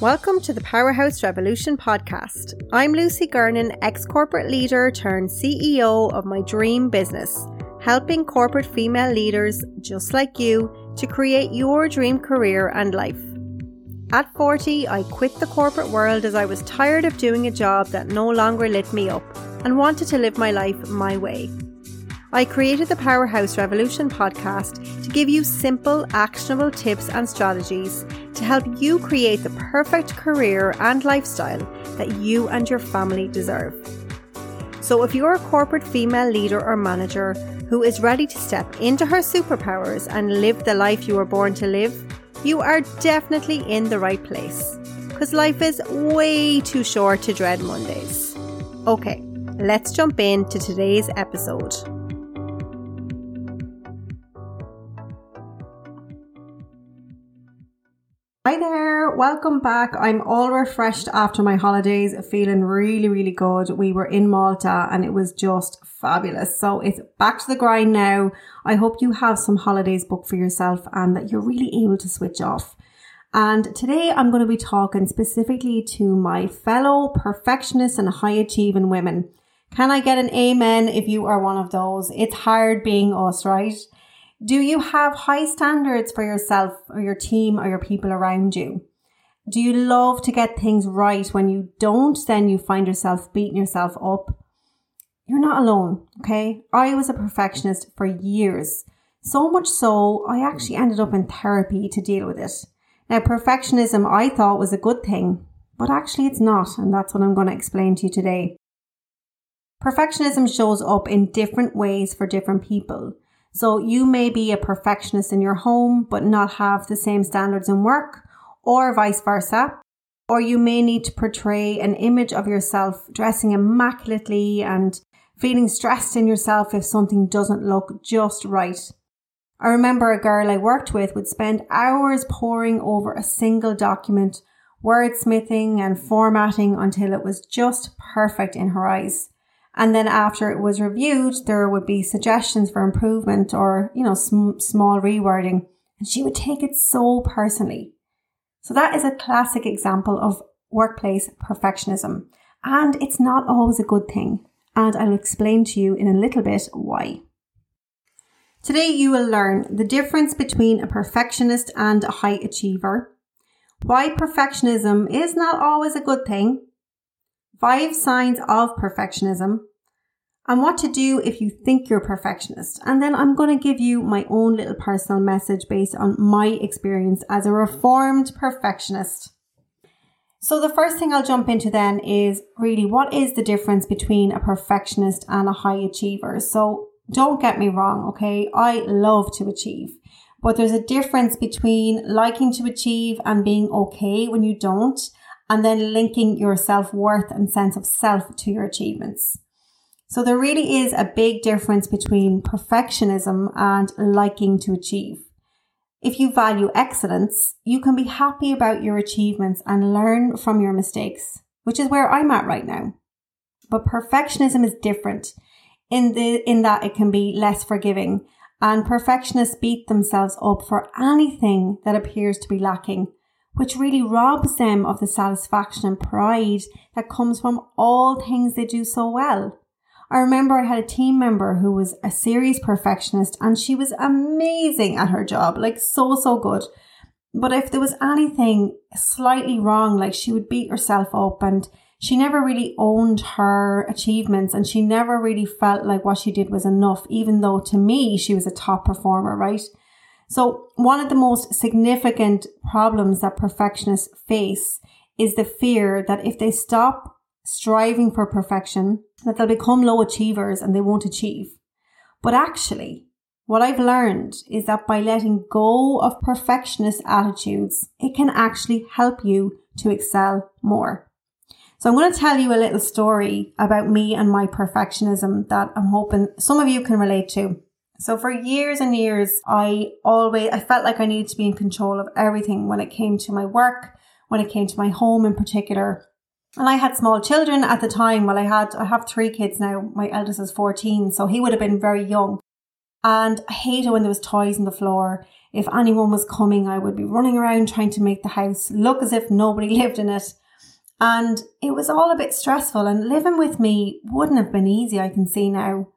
Welcome to the Powerhouse Revolution podcast. I'm Lucy Gernon, ex-corporate leader turned CEO of my dream business, helping corporate female leaders just like you to create your dream career and life. At 40, I quit the corporate world as I was tired of doing a job that no longer lit me up and wanted to live my life my way. I created the Powerhouse Revolution podcast to give you simple, actionable tips and strategies to help you create the perfect career and lifestyle that you and your family deserve. So if you're a corporate female leader or manager who is ready to step into her superpowers and live the life you were born to live, you are definitely in the right place. Because life is way too short to dread Mondays. Okay, let's jump into today's episode. Hi there, welcome back. I'm all refreshed after my holidays, feeling really good. We were in Malta and it was just fabulous. So it's back to the grind now. I hope you have some holidays booked for yourself and that you're really able to switch off. And today I'm going to be talking specifically to my fellow perfectionists and high achieving women. Can I get an amen if you are one of those? It's hard being us, right? Do you have high standards for yourself or your team or your people around you? Do you love to get things right? When you don't, then you find yourself beating yourself up. You're not alone, okay? I was a perfectionist for years. So much so, I actually ended up in therapy to deal with it. Now, perfectionism I thought was a good thing, but actually it's not. And that's what I'm going to explain to you today. Perfectionism shows up in different ways for different people. So you may be a perfectionist in your home, but not have the same standards in work, or vice versa. Or you may need to portray an image of yourself dressing immaculately and feeling stressed in yourself if something doesn't look just right. I remember a girl I worked with would spend hours poring over a single document, wordsmithing and formatting until it was just perfect in her eyes. And then after it was reviewed, there would be suggestions for improvement or, small rewording. And she would take it so personally. So that is a classic example of workplace perfectionism. And it's not always a good thing. And I'll explain to you in a little bit why. Today, you will learn the difference between a perfectionist and a high achiever, why perfectionism is not always a good thing, 5 signs of perfectionism, and what to do if you think you're a perfectionist. And then I'm going to give you my own little personal message based on my experience as a reformed perfectionist. So the first thing I'll jump into then is really what is the difference between a perfectionist and a high achiever. So don't get me wrong, okay? I love to achieve, but there's a difference between liking to achieve and being okay when you don't. And then linking your self-worth and sense of self to your achievements. So there really is a big difference between perfectionism and liking to achieve. If you value excellence, you can be happy about your achievements and learn from your mistakes, which is where I'm at right now. But perfectionism is different in that it can be less forgiving, and perfectionists beat themselves up for anything that appears to be lacking, which really robs them of the satisfaction and pride that comes from all things they do so well. I remember I had a team member who was a serious perfectionist and she was amazing at her job, like so good. But if there was anything slightly wrong, like she would beat herself up and she never really owned her achievements and she never really felt like what she did was enough, even though to me, she was a top performer, right? So one of the most significant problems that perfectionists face is the fear that if they stop striving for perfection, that they'll become low achievers and they won't achieve. But actually, what I've learned is that by letting go of perfectionist attitudes, it can actually help you to excel more. So I'm going to tell you a little story about me and my perfectionism that I'm hoping some of you can relate to. So for years and years, I felt like I needed to be in control of everything when it came to my work, when it came to my home in particular. And I had small children at the time. Well, I have 3 kids now. My eldest is 14, so he would have been very young. And I hate it when there was toys on the floor. If anyone was coming, I would be running around trying to make the house look as if nobody lived in it. And it was all a bit stressful, and living with me wouldn't have been easy, I can see now.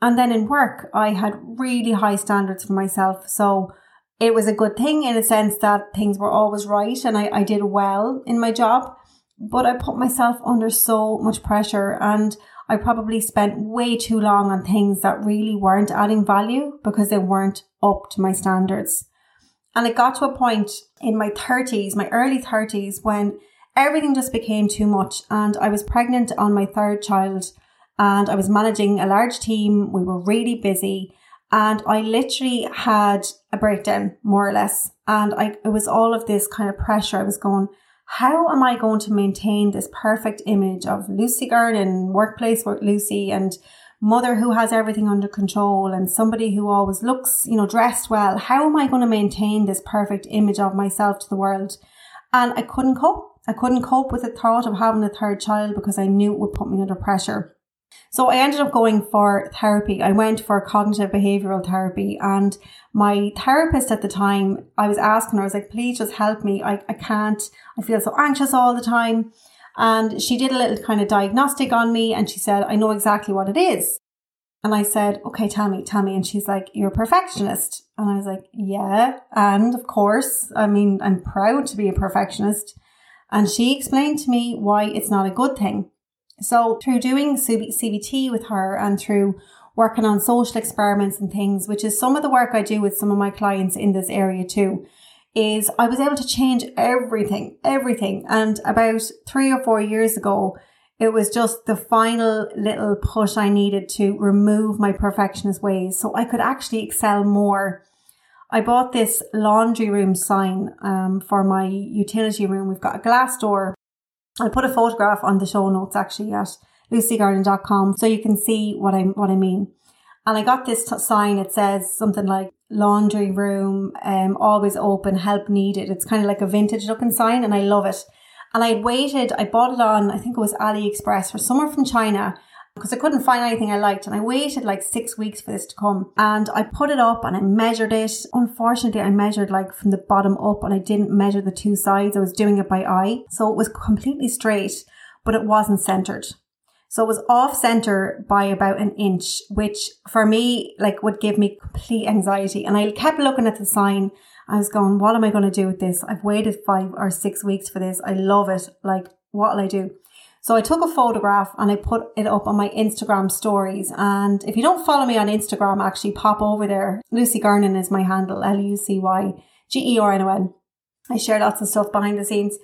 And then in work, I had really high standards for myself. So it was a good thing in a sense that things were always right and I did well in my job. But I put myself under so much pressure, and I probably spent way too long on things that really weren't adding value because they weren't up to my standards. And it got to a point in my 30s, my early 30s, when everything just became too much. And I was pregnant on my third child, and I was managing a large team. We were really busy, and I literally had a breakdown, more or less. And it was all of this kind of pressure. I was going, how am I going to maintain this perfect image of Lucy Gernon, workplace with Lucy, and mother who has everything under control, and somebody who always looks, dressed well? How am I going to maintain this perfect image of myself to the world? And I couldn't cope. I couldn't cope with the thought of having a third child because I knew it would put me under pressure. So I ended up going for therapy. I went for cognitive behavioural therapy, and my therapist at the time, I was asking her, I was like, please just help me. I can't, I feel so anxious all the time. And she did a little kind of diagnostic on me, and she said, I know exactly what it is. And I said, okay, tell me. And she's like, you're a perfectionist. And I was like, yeah, and of course, I'm proud to be a perfectionist. And she explained to me why it's not a good thing. So through doing CBT with her and through working on social experiments and things, which is some of the work I do with some of my clients in this area too, is I was able to change everything. And about 3 or 4 years ago, it was just the final little push I needed to remove my perfectionist ways so I could actually excel more. I bought this laundry room sign for my utility room. We've got a glass door. I'll put a photograph on the show notes actually at lucygernon.com so you can see what I mean. And I got this sign. It says something like laundry room, always open, help needed. It's kind of like a vintage looking sign, and I love it. And I bought it on, I think it was AliExpress or somewhere from China, because I couldn't find anything I liked, and I waited like 6 weeks for this to come. And I put it up and I measured it. Unfortunately, I measured like from the bottom up, and I didn't measure the two sides. I was doing it by eye. So it was completely straight, but it wasn't centered. So it was off center by about an inch, which for me like would give me complete anxiety. And I kept looking at the sign. I was going, what am I going to do with this? I've waited 5 or 6 weeks for this. I love it. Like, what'll I do? So I took a photograph and I put it up on my Instagram stories. And if you don't follow me on Instagram, actually pop over there. Lucy Gernon is my handle, LucyGernon. I share lots of stuff behind the scenes.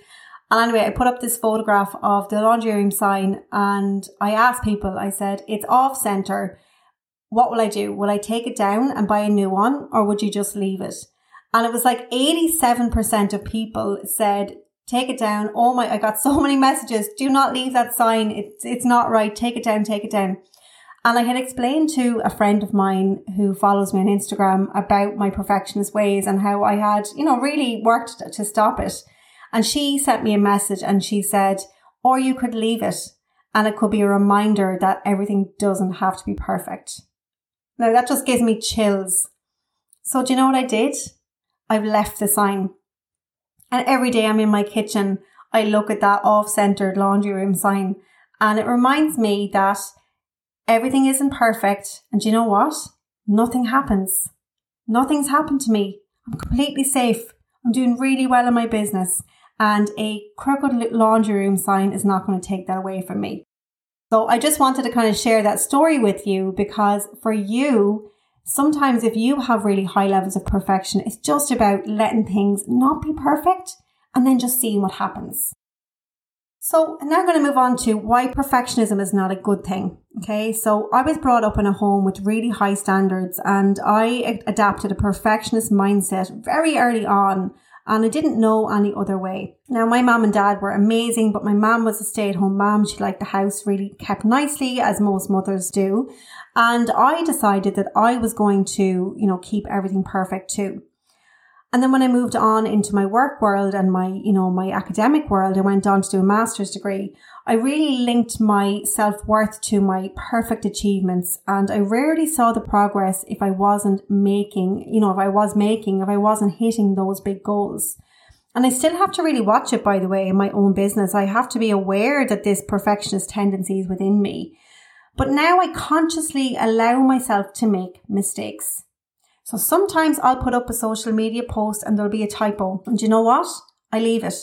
And anyway, I put up this photograph of the laundry room sign, and I asked people, I said, it's off center. What will I do? Will I take it down and buy a new one, or would you just leave it? And it was like 87% of people said, take it down. Oh my, I got so many messages. Do not leave that sign. It's not right. Take it down. And I had explained to a friend of mine who follows me on Instagram about my perfectionist ways and how I had, really worked to stop it. And she sent me a message and she said, or you could leave it, and it could be a reminder that everything doesn't have to be perfect. Now that just gives me chills. So do you know what I did? I've left the sign. And every day I'm in my kitchen, I look at that off-centered laundry room sign, and it reminds me that everything isn't perfect. And do you know what? Nothing happens. Nothing's happened to me. I'm completely safe. I'm doing really well in my business, and a crooked laundry room sign is not going to take that away from me. So I just wanted to kind of share that story with you, because for you, sometimes if you have really high levels of perfection, it's just about letting things not be perfect and then just seeing what happens. So I'm now going to move on to why perfectionism is not a good thing. Okay, so I was brought up in a home with really high standards, and I adapted a perfectionist mindset very early on, and I didn't know any other way. Now, my mum and dad were amazing, but my mum was a stay-at-home mum. She liked the house really kept nicely, as most mothers do. And I decided that I was going to, keep everything perfect too. And then when I moved on into my work world and my academic world, I went on to do a master's degree. I really linked my self-worth to my perfect achievements, and I rarely saw the progress if I wasn't making, if I wasn't hitting those big goals. And I still have to really watch it, by the way, in my own business. I have to be aware that this perfectionist tendency is within me. But now I consciously allow myself to make mistakes. So sometimes I'll put up a social media post and there'll be a typo. And you know what? I leave it.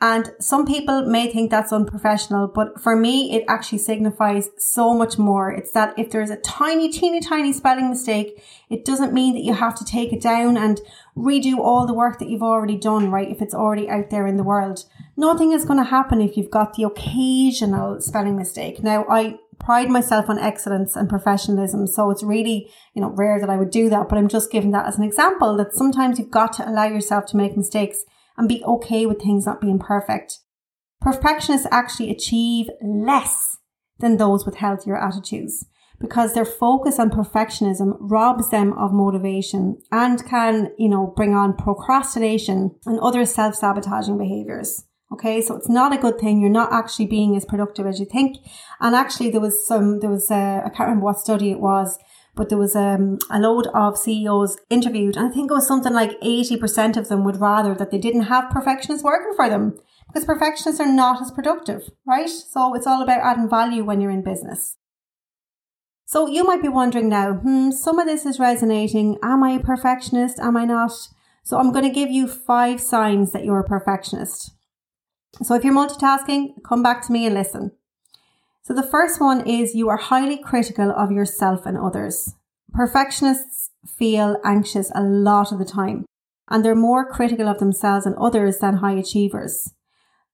And some people may think that's unprofessional, but for me, it actually signifies so much more. It's that if there's a teeny, tiny spelling mistake, it doesn't mean that you have to take it down and redo all the work that you've already done, right? If it's already out there in the world, nothing is going to happen if you've got the occasional spelling mistake. Now, I pride myself on excellence and professionalism, so it's really, rare that I would do that, but I'm just giving that as an example that sometimes you've got to allow yourself to make mistakes and be okay with things not being perfect. Perfectionists actually achieve less than those with healthier attitudes because their focus on perfectionism robs them of motivation and can, bring on procrastination and other self-sabotaging behaviors. Okay, so it's not a good thing. You're not actually being as productive as you think. And actually I can't remember what study it was, but there was a load of CEOs interviewed, and I think it was something like 80% of them would rather that they didn't have perfectionists working for them, because perfectionists are not as productive, right? So it's all about adding value when you're in business. So you might be wondering now, some of this is resonating. Am I a perfectionist? Am I not? So I'm going to give you 5 signs that you're a perfectionist. So if you're multitasking, come back to me and listen. So the first one is you are highly critical of yourself and others. Perfectionists feel anxious a lot of the time, and they're more critical of themselves and others than high achievers.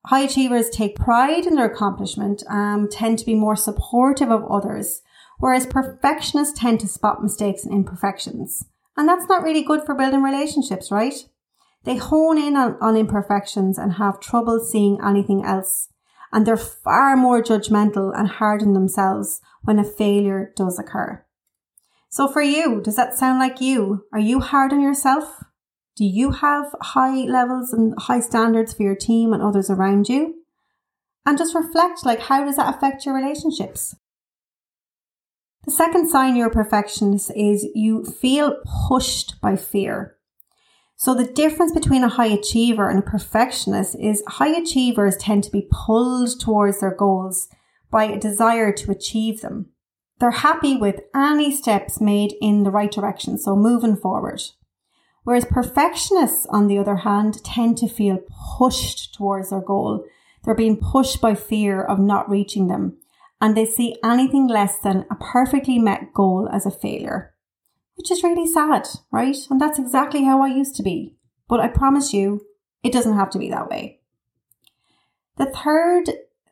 High achievers take pride in their accomplishment and tend to be more supportive of others, whereas perfectionists tend to spot mistakes and imperfections. And that's not really good for building relationships, right? They hone in on imperfections and have trouble seeing anything else. And they're far more judgmental and hard on themselves when a failure does occur. So for you, does that sound like you? Are you hard on yourself? Do you have high levels and high standards for your team and others around you? And just reflect, how does that affect your relationships? The second sign you're a perfectionist is you feel pushed by fear. So the difference between a high achiever and a perfectionist is high achievers tend to be pulled towards their goals by a desire to achieve them. They're happy with any steps made in the right direction, so moving forward. Whereas perfectionists, on the other hand, tend to feel pushed towards their goal. They're being pushed by fear of not reaching them, and they see anything less than a perfectly met goal as a failure. Which is really sad, right? And that's exactly how I used to be. But I promise you, it doesn't have to be that way. The third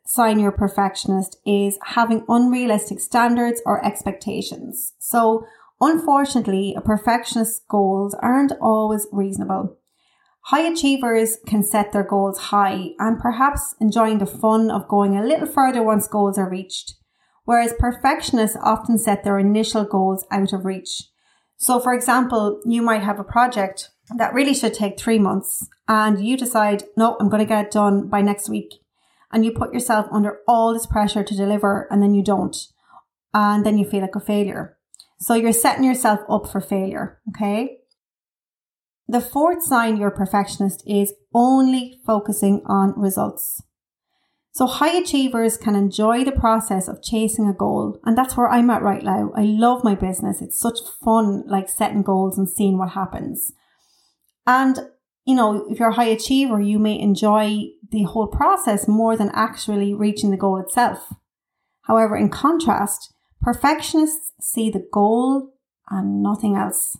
sign you're a perfectionist is having unrealistic standards or expectations. So unfortunately, a perfectionist's goals aren't always reasonable. High achievers can set their goals high and perhaps enjoying the fun of going a little further once goals are reached. Whereas perfectionists often set their initial goals out of reach. So for example, you might have a project that really should take 3 months and you decide, no, I'm going to get it done by next week. And you put yourself under all this pressure to deliver and then you don't. And then you feel like a failure. So you're setting yourself up for failure. Okay. The fourth sign you're a perfectionist is only focusing on results. So high achievers can enjoy the process of chasing a goal. And that's where I'm at right now. I love my business. It's such fun, setting goals and seeing what happens. And, if you're a high achiever, you may enjoy the whole process more than actually reaching the goal itself. However, in contrast, perfectionists see the goal and nothing else.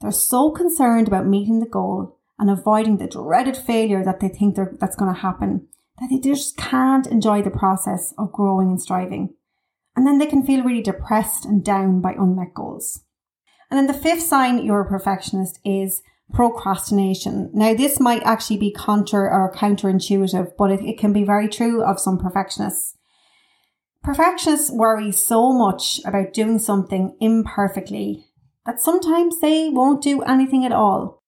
They're so concerned about meeting the goal and avoiding the dreaded failure that they think that's going to happen, that they just can't enjoy the process of growing and striving. And then they can feel really depressed and down by unmet goals. And then the fifth sign you're a perfectionist is procrastination. Now, this might actually be counterintuitive, but it can be very true of some perfectionists. Perfectionists worry so much about doing something imperfectly that sometimes they won't do anything at all.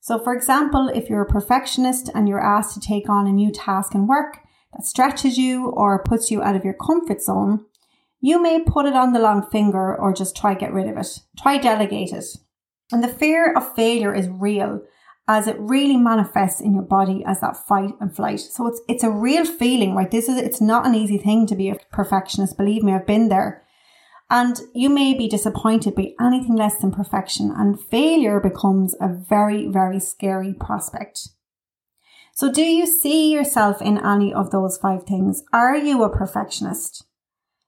So for example, if you're a perfectionist and you're asked to take on a new task and work that stretches you or puts you out of your comfort zone, you may put it on the long finger or just try get rid of it. Try delegate it. And the fear of failure is real, as it really manifests in your body as that fight and flight. So it's a real feeling, right? It's not an easy thing to be a perfectionist. Believe me, I've been there. And you may be disappointed by anything less than perfection, and failure becomes a very, very scary prospect. So do you see yourself in any of those five things? Are you a perfectionist?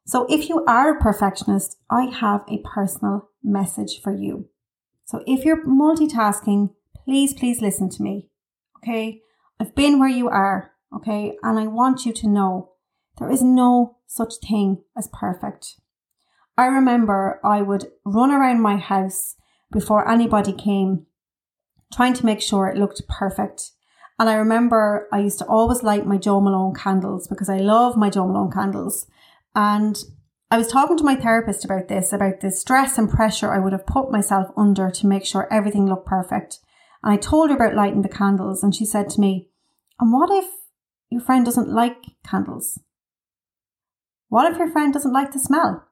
So if you are a perfectionist, I have a personal message for you. So if you're multitasking, please listen to me. Okay? I've been where you are. Okay? And I want you to know there is no such thing as perfect. I remember I would run around my house before anybody came, trying to make sure it looked perfect. And I remember I used to always light my Jo Malone candles because I love my Jo Malone candles. And I was talking to my therapist about the stress and pressure I would have put myself under to make sure everything looked perfect. And I told her about lighting the candles, and she said to me, "And what if your friend doesn't like candles? What if your friend doesn't like the smell?"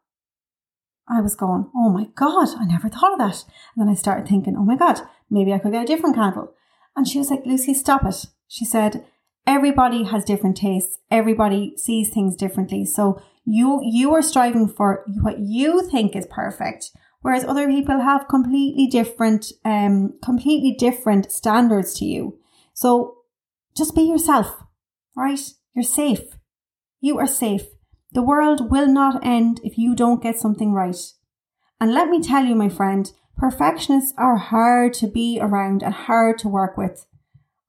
I was going, oh my God, I never thought of that. And then I started thinking, oh my God, maybe I could get a different candle. And she was like, "Lucy, stop it." She said, "Everybody has different tastes. Everybody sees things differently. So you are striving for what you think is perfect, whereas other people have completely different standards to you. So just be yourself, right? You're safe. You are safe. The world will not end if you don't get something right." And let me tell you, my friend, perfectionists are hard to be around and hard to work with.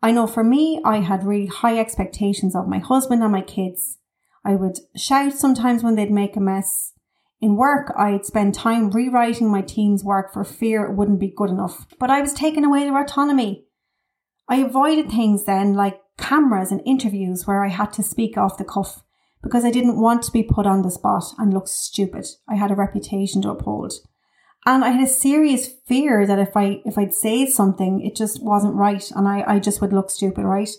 I know for me, I had really high expectations of my husband and my kids. I would shout sometimes when they'd make a mess. In work, I'd spend time rewriting my team's work for fear it wouldn't be good enough. But I was taking away their autonomy. I avoided things then like cameras and interviews where I had to speak off the cuff, because I didn't want to be put on the spot and look stupid. I had a reputation to uphold. And I had a serious fear that if I'd say something, it just wasn't right and I just would look stupid, right?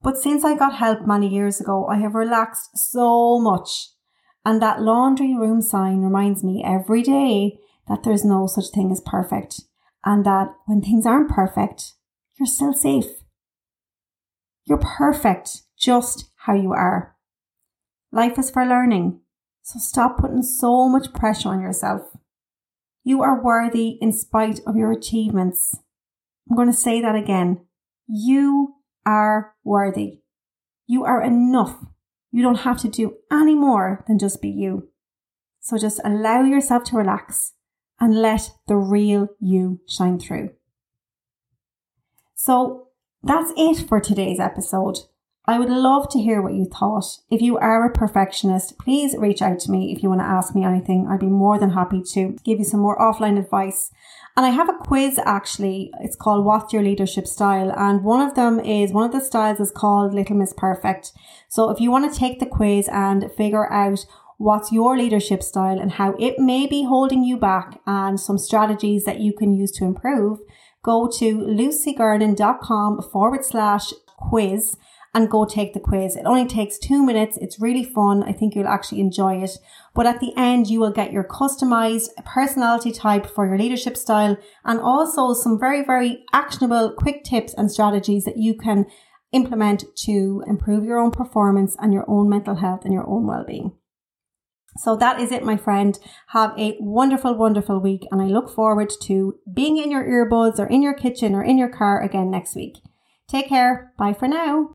But since I got help many years ago, I have relaxed so much. And that laundry room sign reminds me every day that there's no such thing as perfect, and that when things aren't perfect, you're still safe. You're perfect just how you are. Life is for learning, so stop putting so much pressure on yourself. You are worthy in spite of your achievements. I'm going to say that again. You are worthy. You are enough. You don't have to do any more than just be you. So just allow yourself to relax and let the real you shine through. So that's it for today's episode. I would love to hear what you thought. If you are a perfectionist, please reach out to me if you want to ask me anything. I'd be more than happy to give you some more offline advice. And I have a quiz actually. It's called What's Your Leadership Style? And one of the styles is called Little Miss Perfect. So if you want to take the quiz and figure out what's your leadership style and how it may be holding you back and some strategies that you can use to improve, go to lucygernon.com/quiz. And go take the quiz. It only takes 2 minutes. It's really fun. I think you'll actually enjoy it. But at the end, you will get your customized personality type for your leadership style, and also some very, very actionable quick tips and strategies that you can implement to improve your own performance and your own mental health and your own well-being. So that is it, my friend. Have a wonderful, wonderful week. And I look forward to being in your earbuds or in your kitchen or in your car again next week. Take care. Bye for now.